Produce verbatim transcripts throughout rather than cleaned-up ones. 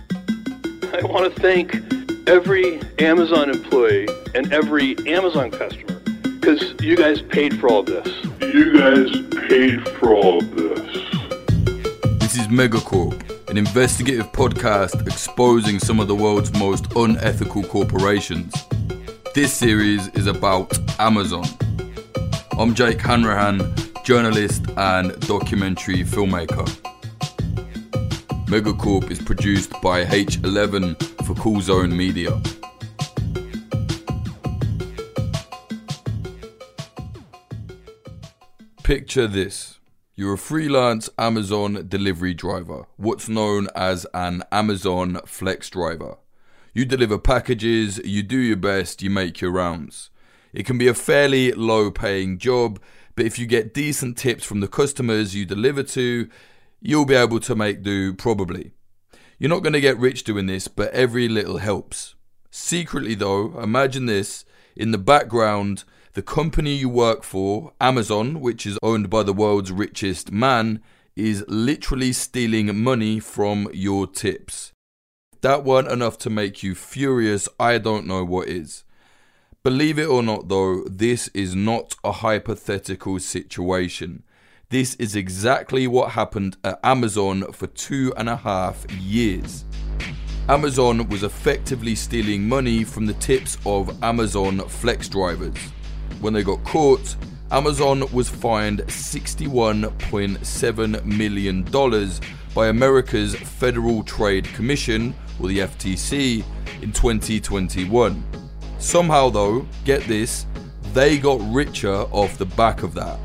I want to thank every Amazon employee and every Amazon customer, because you guys paid for all this. You guys paid for all this. This is Megacorp, an investigative podcast exposing some of the world's most unethical corporations. This series is about Amazon. I'm Jake Hanrahan, journalist and documentary filmmaker. Megacorp is produced by H eleven for Cool Zone Media. Picture this. You're a freelance Amazon delivery driver, what's known as an Amazon Flex driver. You deliver packages, you do your best, you make your rounds. It can be a fairly low-paying job, but if you get decent tips from the customers you deliver to, you'll be able to make do, probably. You're not going to get rich doing this, but every little helps. Secretly though, imagine this, in the background, the company you work for, Amazon, which is owned by the world's richest man, is literally stealing money from your tips. That weren't enough to make you furious, I don't know what is. Believe it or not though, this is not a hypothetical situation. This is exactly what happened at Amazon for two and a half years. Amazon was effectively stealing money from the tips of Amazon Flex drivers. When they got caught, Amazon was fined sixty-one point seven million dollars by America's Federal Trade Commission, or the F T C, in twenty twenty-one. Somehow though, get this, they got richer off the back of that.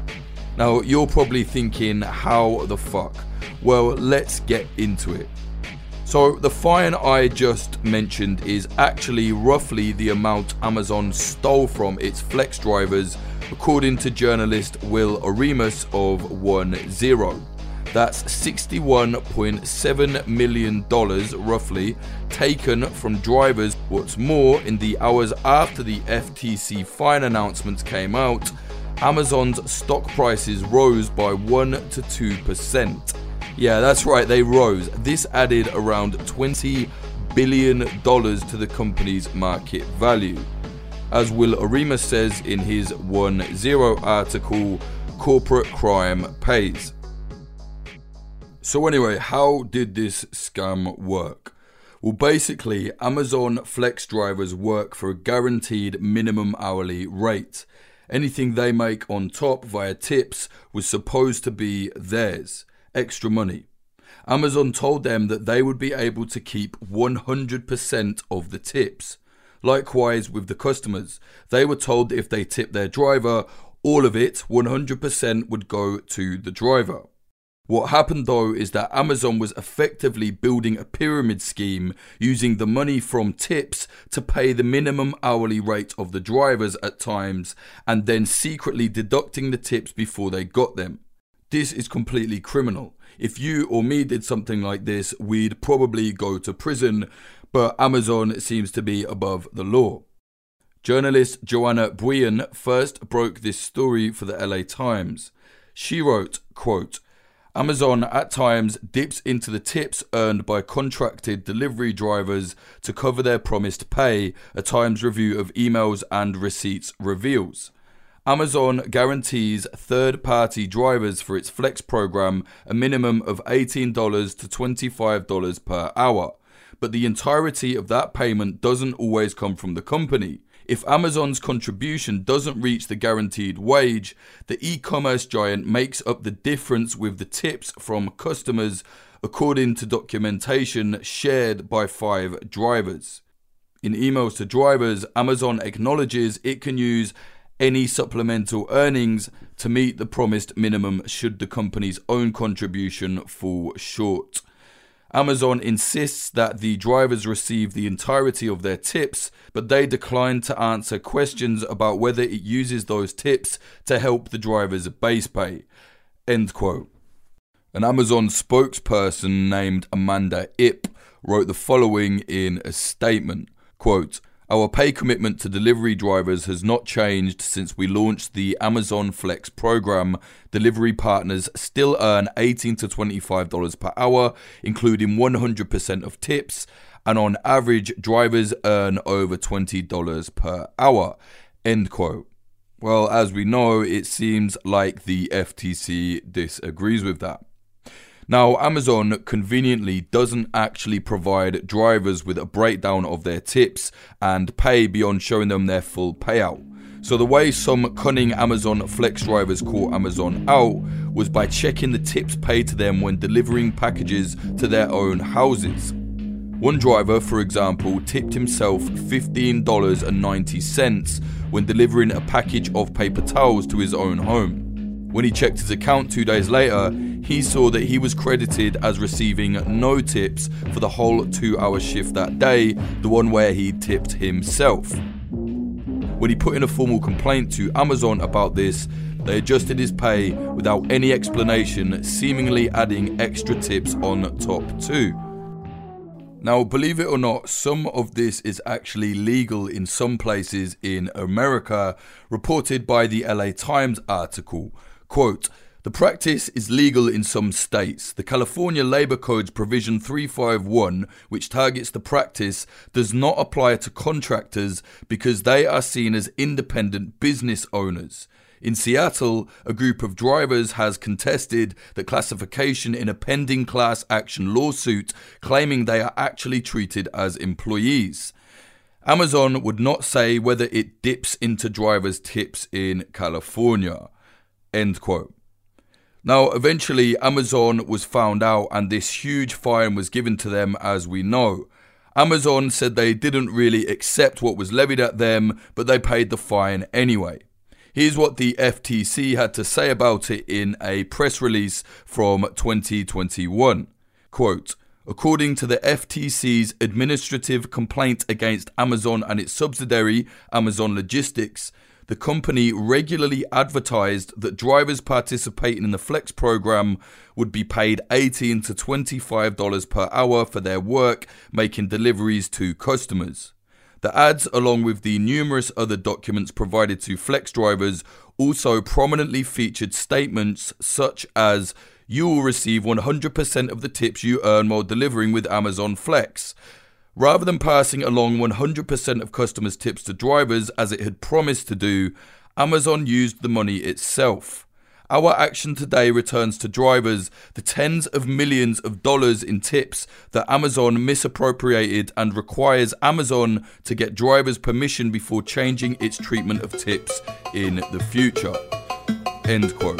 Now, you're probably thinking, how the fuck? Well, let's get into it. So, the fine I just mentioned is actually roughly the amount Amazon stole from its Flex drivers, according to journalist Will Oremus of OneZero. That's sixty-one point seven million dollars, roughly, taken from drivers. What's more, in the hours after the F T C fine announcements came out, Amazon's stock prices rose by one to two percent. Yeah, that's right, they rose. This added around twenty billion dollars to the company's market value. As Will Oremus says in his OneZero article, corporate crime pays. So anyway, how did this scam work? Well, basically, Amazon Flex drivers work for a guaranteed minimum hourly rate. Anything they make on top via tips was supposed to be theirs, extra money. Amazon told them that they would be able to keep one hundred percent of the tips. Likewise with the customers, they were told that if they tipped their driver, all of it, one hundred percent, would go to the driver. What happened though is that Amazon was effectively building a pyramid scheme using the money from tips to pay the minimum hourly rate of the drivers at times, and then secretly deducting the tips before they got them. This is completely criminal. If you or me did something like this, we'd probably go to prison, but Amazon seems to be above the law. Journalist Joanna Bouin first broke this story for the L A Times. She wrote, quote, Amazon at times dips into the tips earned by contracted delivery drivers to cover their promised pay, a Times review of emails and receipts reveals. Amazon guarantees third-party drivers for its Flex program a minimum of eighteen dollars to twenty-five dollars per hour, but the entirety of that payment doesn't always come from the company. If Amazon's contribution doesn't reach the guaranteed wage, the e-commerce giant makes up the difference with the tips from customers, according to documentation shared by five drivers. In emails to drivers, Amazon acknowledges it can use any supplemental earnings to meet the promised minimum should the company's own contribution fall short. Amazon insists that the drivers receive the entirety of their tips, but they decline to answer questions about whether it uses those tips to help the drivers' base pay. End quote. An Amazon spokesperson named Amanda Ip wrote the following in a statement, quote, Our pay commitment to delivery drivers has not changed since we launched the Amazon Flex program. Delivery partners still earn eighteen dollars to twenty-five dollars per hour, including one hundred percent of tips, and on average, drivers earn over twenty dollars per hour. End quote. Well, as we know, it seems like the F T C disagrees with that. Now, Amazon conveniently doesn't actually provide drivers with a breakdown of their tips and pay beyond showing them their full payout. So the way some cunning Amazon Flex drivers caught Amazon out was by checking the tips paid to them when delivering packages to their own houses. One driver, for example, tipped himself fifteen dollars and ninety cents when delivering a package of paper towels to his own home. When he checked his account two days later, he saw that he was credited as receiving no tips for the whole two-hour shift that day, the one where he tipped himself. When he put in a formal complaint to Amazon about this, they adjusted his pay without any explanation, seemingly adding extra tips on top too. Now, believe it or not, some of this is actually legal in some places in America, reported by the L A Times article. Quote, the practice is legal in some states. The California Labor Code's provision three fifty-one, which targets the practice, does not apply to contractors because they are seen as independent business owners. In Seattle, a group of drivers has contested the classification in a pending class action lawsuit, claiming they are actually treated as employees. Amazon would not say whether it dips into drivers' tips in California. End quote. Now, eventually, Amazon was found out and this huge fine was given to them, as we know. Amazon said they didn't really accept what was levied at them, but they paid the fine anyway. Here's what the F T C had to say about it in a press release from twenty twenty-one. Quote, according to the F T C's administrative complaint against Amazon and its subsidiary, Amazon Logistics, the company regularly advertised that drivers participating in the Flex program would be paid eighteen dollars to twenty-five dollars per hour for their work making deliveries to customers. The ads, along with the numerous other documents provided to Flex drivers, also prominently featured statements such as, you will receive one hundred percent of the tips you earn while delivering with Amazon Flex. Rather than passing along one hundred percent of customers' tips to drivers as it had promised to do, Amazon used the money itself. Our action today returns to drivers the tens of millions of dollars in tips that Amazon misappropriated and requires Amazon to get drivers' permission before changing its treatment of tips in the future. End quote.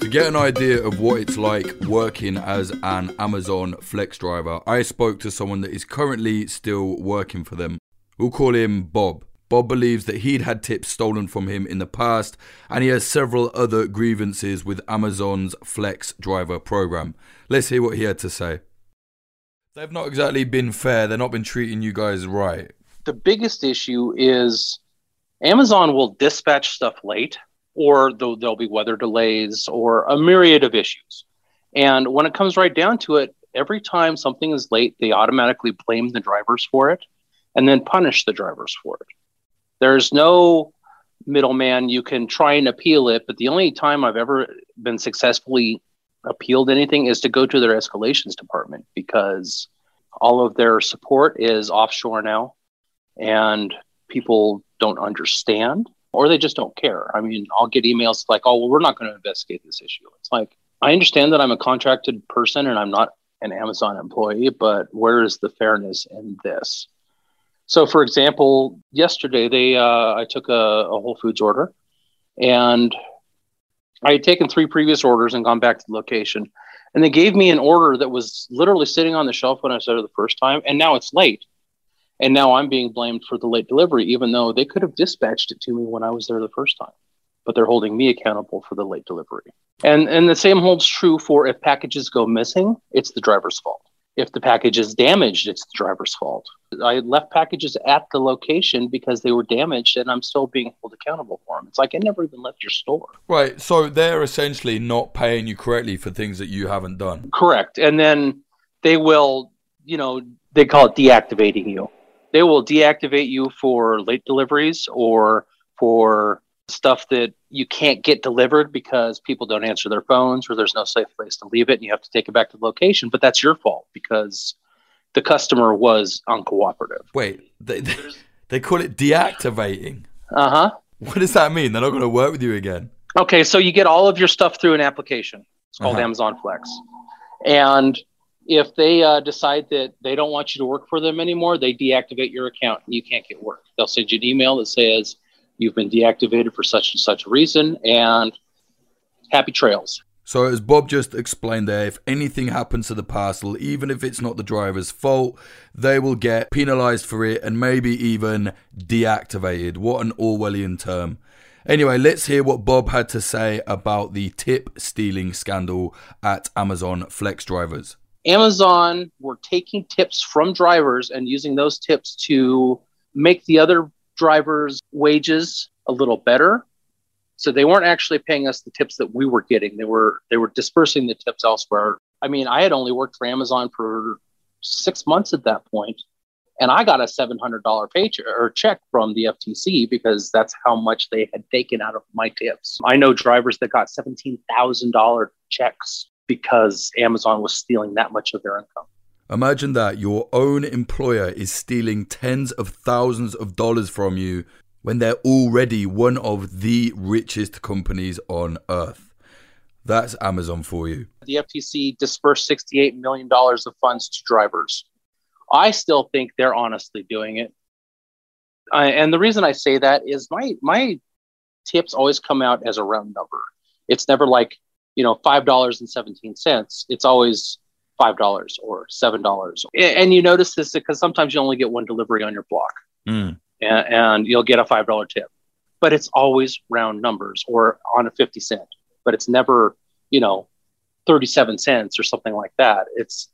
To get an idea of what it's like working as an Amazon Flex driver, I spoke to someone that is currently still working for them. We'll call him Bob. Bob believes that he'd had tips stolen from him in the past, and he has several other grievances with Amazon's Flex driver program. Let's hear what he had to say. They've not exactly been fair. They've not been treating you guys right. The biggest issue is Amazon will dispatch stuff late, or there'll be weather delays or a myriad of issues. And when it comes right down to it, every time something is late, they automatically blame the drivers for it and then punish the drivers for it. There's no middleman. You can try and appeal it, but the only time I've ever been successfully appealed anything is to go to their escalations department, because all of their support is offshore now and people don't understand, or they just don't care. I mean, I'll get emails like, oh, well, we're not going to investigate this issue. It's like, I understand that I'm a contracted person and I'm not an Amazon employee, but where is the fairness in this? So, for example, yesterday, they uh, I took a, a Whole Foods order, and I had taken three previous orders and gone back to the location. And they gave me an order that was literally sitting on the shelf when I started the first time, and now it's late. And now I'm being blamed for the late delivery, even though they could have dispatched it to me when I was there the first time. But they're holding me accountable for the late delivery. And and the same holds true for if packages go missing, it's the driver's fault. If the package is damaged, it's the driver's fault. I left packages at the location because they were damaged, and I'm still being held accountable for them. It's like, I never even left your store. Right. So they're essentially not paying you correctly for things that you haven't done. Correct. And then they will, you know, they call it deactivating you. They will deactivate you for late deliveries or for stuff that you can't get delivered because people don't answer their phones or there's no safe place to leave it and you have to take it back to the location. But that's your fault because the customer was uncooperative. Wait, they they, they call it deactivating? Uh-huh. What does that mean? They're not going to work with you again. Okay, so you get all of your stuff through an application. It's called uh-huh. Amazon Flex. And if they uh, decide that they don't want you to work for them anymore, they deactivate your account and you can't get work. They'll send you an email that says, you've been deactivated for such and such a reason, and happy trails. So as Bob just explained there, if anything happens to the parcel, even if it's not the driver's fault, they will get penalized for it and maybe even deactivated. What an Orwellian term. Anyway, let's hear what Bob had to say about the tip stealing scandal at Amazon Flex drivers. Amazon were taking tips from drivers and using those tips to make the other drivers' wages a little better. So they weren't actually paying us the tips that we were getting. They were they were dispersing the tips elsewhere. I mean, I had only worked for Amazon for six months at that point, and I got a seven hundred dollars paycheck or check from the F T C because that's how much they had taken out of my tips. I know drivers that got seventeen thousand dollars checks because Amazon was stealing that much of their income. Imagine that your own employer is stealing tens of thousands of dollars from you when they're already one of the richest companies on earth. That's Amazon for you. The F T C dispersed sixty-eight million dollars of funds to drivers. I still think they're honestly doing it. I, and the reason I say that is my my tips always come out as a round number. It's never like, you know, five dollars and seventeen cents. It's always five dollars or seven dollars. And you notice this because sometimes you only get one delivery on your block. Mm. and, and you'll get a five dollar tip. But it's always round numbers or on a fifty cent. But it's never, you know, thirty-seven cents or something like that. It's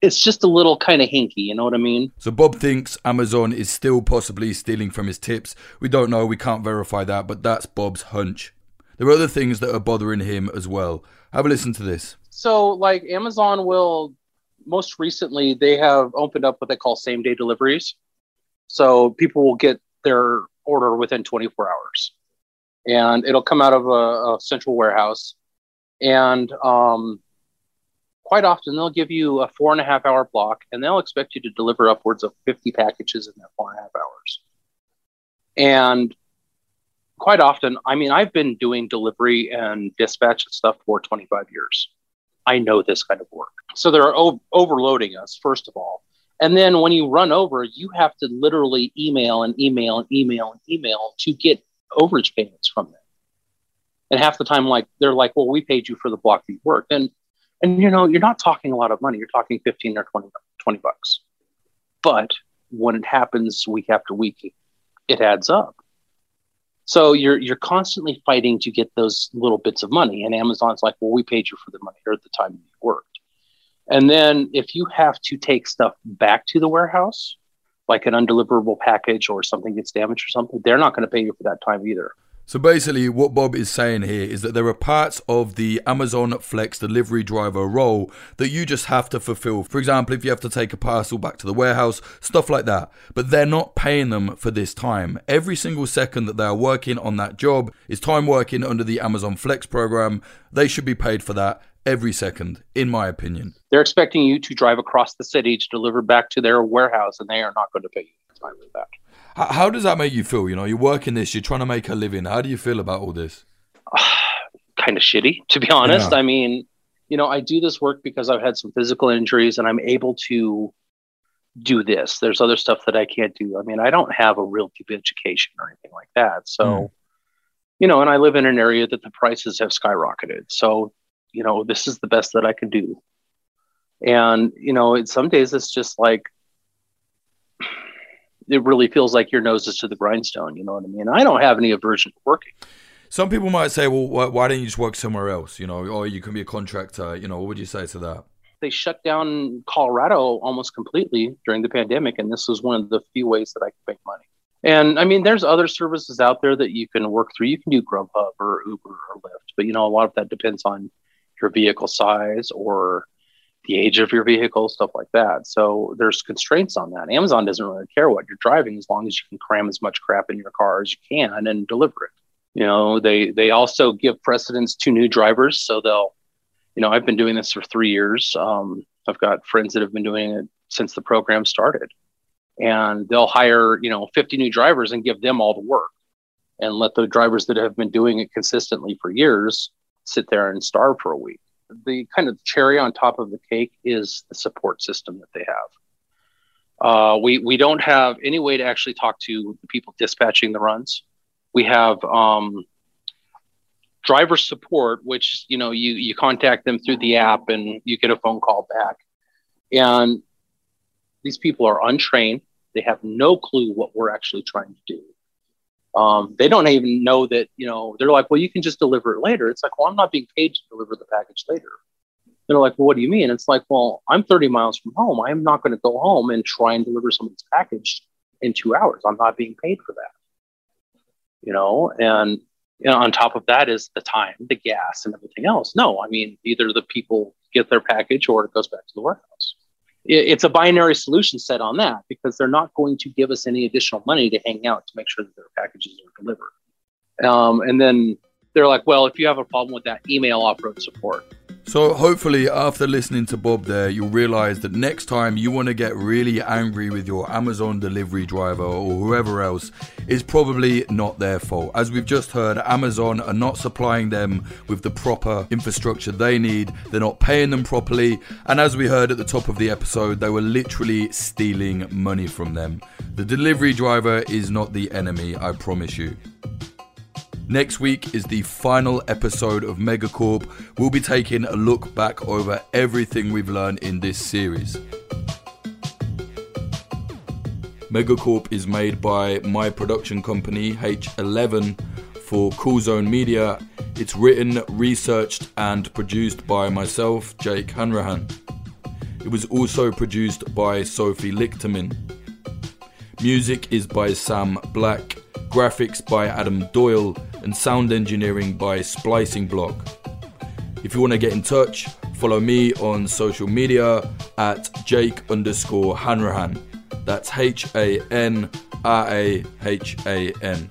It's just a little kind of hinky, you know what I mean? So Bob thinks Amazon is still possibly stealing from his tips. We don't know, we can't verify that, but that's Bob's hunch. There are other things that are bothering him as well. Have a listen to this. So, like, Amazon will, most recently, they have opened up what they call same-day deliveries. So people will get their order within twenty-four hours. And it'll come out of a, a central warehouse. And um quite often, they'll give you a four and a half hour block, and they'll expect you to deliver upwards of fifty packages in that four and a half hours. And quite often, I mean, I've been doing delivery and dispatch and stuff for twenty-five years. I know this kind of work. So they're o- overloading us, first of all. And then when you run over, you have to literally email and email and email and email to get overage payments from them. And half the time, like they're like, well, we paid you for the block that you worked. And And, you know, you're not talking a lot of money. You're talking fifteen or twenty bucks. But when it happens week after week, it adds up. So you're you're constantly fighting to get those little bits of money. And Amazon's like, well, we paid you for the money or the time you worked. And then if you have to take stuff back to the warehouse, like an undeliverable package or something gets damaged or something, they're not going to pay you for that time either. So basically what Bob is saying here is that there are parts of the Amazon Flex delivery driver role that you just have to fulfill. For example, if you have to take a parcel back to the warehouse, stuff like that. But they're not paying them for this time. Every single second that they are working on that job is time working under the Amazon Flex program. They should be paid for that every second, in my opinion. They're expecting you to drive across the city to deliver back to their warehouse, and they are not going to pay you for time with that. How does that make you feel? You know, you're working this, you're trying to make a living. How do you feel about all this? Kind of shitty, to be honest. Yeah. I mean, you know, I do this work because I've had some physical injuries and I'm able to do this. There's other stuff that I can't do. I mean, I don't have a real deep education or anything like that. So, mm. you know, and I live in an area that the prices have skyrocketed. So, you know, this is the best that I can do. And, you know, it, some days it's just like, it really feels like your nose is to the grindstone. You know what I mean? I don't have any aversion to working. Some people might say, well, why don't you just work somewhere else? You know, or you can be a contractor. You know, what would you say to that? They shut down Colorado almost completely during the pandemic. And this was one of the few ways that I could make money. And I mean, there's other services out there that you can work through. You can do Grubhub or Uber or Lyft, but you know, a lot of that depends on your vehicle size or the age of your vehicle, stuff like that. So there's constraints on that. Amazon doesn't really care what you're driving as long as you can cram as much crap in your car as you can and deliver it. You know, they, they also give precedence to new drivers. So they'll, you know, I've been doing this for three years. Um, I've got friends that have been doing it since the program started. And they'll hire, you know, fifty new drivers and give them all the work and let the drivers that have been doing it consistently for years sit there and starve for a week. The kind of cherry on top of the cake is the support system that they have. Uh, we we don't have any way to actually talk to the people dispatching the runs. We have um, driver support, which, you know, you, you contact them through the app and you get a phone call back. And these people are untrained. They have no clue what we're actually trying to do. Um, they don't even know that, you know, they're like, well, you can just deliver it later. It's like, well, I'm not being paid to deliver the package later. They're like, well, what do you mean? It's like, well, I'm thirty miles from home. I'm not going to go home and try and deliver someone's package in two hours. I'm not being paid for that, you know? And you know, on top of that is the time, the gas and everything else. No, I mean, either the people get their package or it goes back to the warehouse. It's a binary solution set on that because they're not going to give us any additional money to hang out to make sure that their packages are delivered. Um, and then they're like, well, if you have a problem with that, email off-road support. So hopefully after listening to Bob there, you'll realize that next time you want to get really angry with your Amazon delivery driver or whoever else, it's probably not their fault. As we've just heard, Amazon are not supplying them with the proper infrastructure they need. They're not paying them properly. And as we heard at the top of the episode, they were literally stealing money from them. The delivery driver is not the enemy, I promise you. Next week is the final episode of Megacorp. We'll be taking a look back over everything we've learned in this series. Megacorp is made by my production company, H eleven, for Cool Zone Media. It's written, researched, and produced by myself, Jake Hanrahan. It was also produced by Sophie Lichterman. Music is by Sam Black. Graphics by Adam Doyle, and sound engineering by Splicing Block. If you want to get in touch, follow me on social media at Jake underscore Hanrahan. That's H A N R A H A N.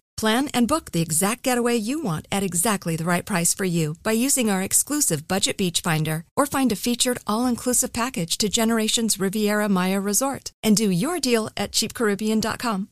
Plan and book the exact getaway you want at exactly the right price for you by using our exclusive Budget Beach Finder, or find a featured all-inclusive package to Generations Riviera Maya Resort and do your deal at cheap caribbean dot com.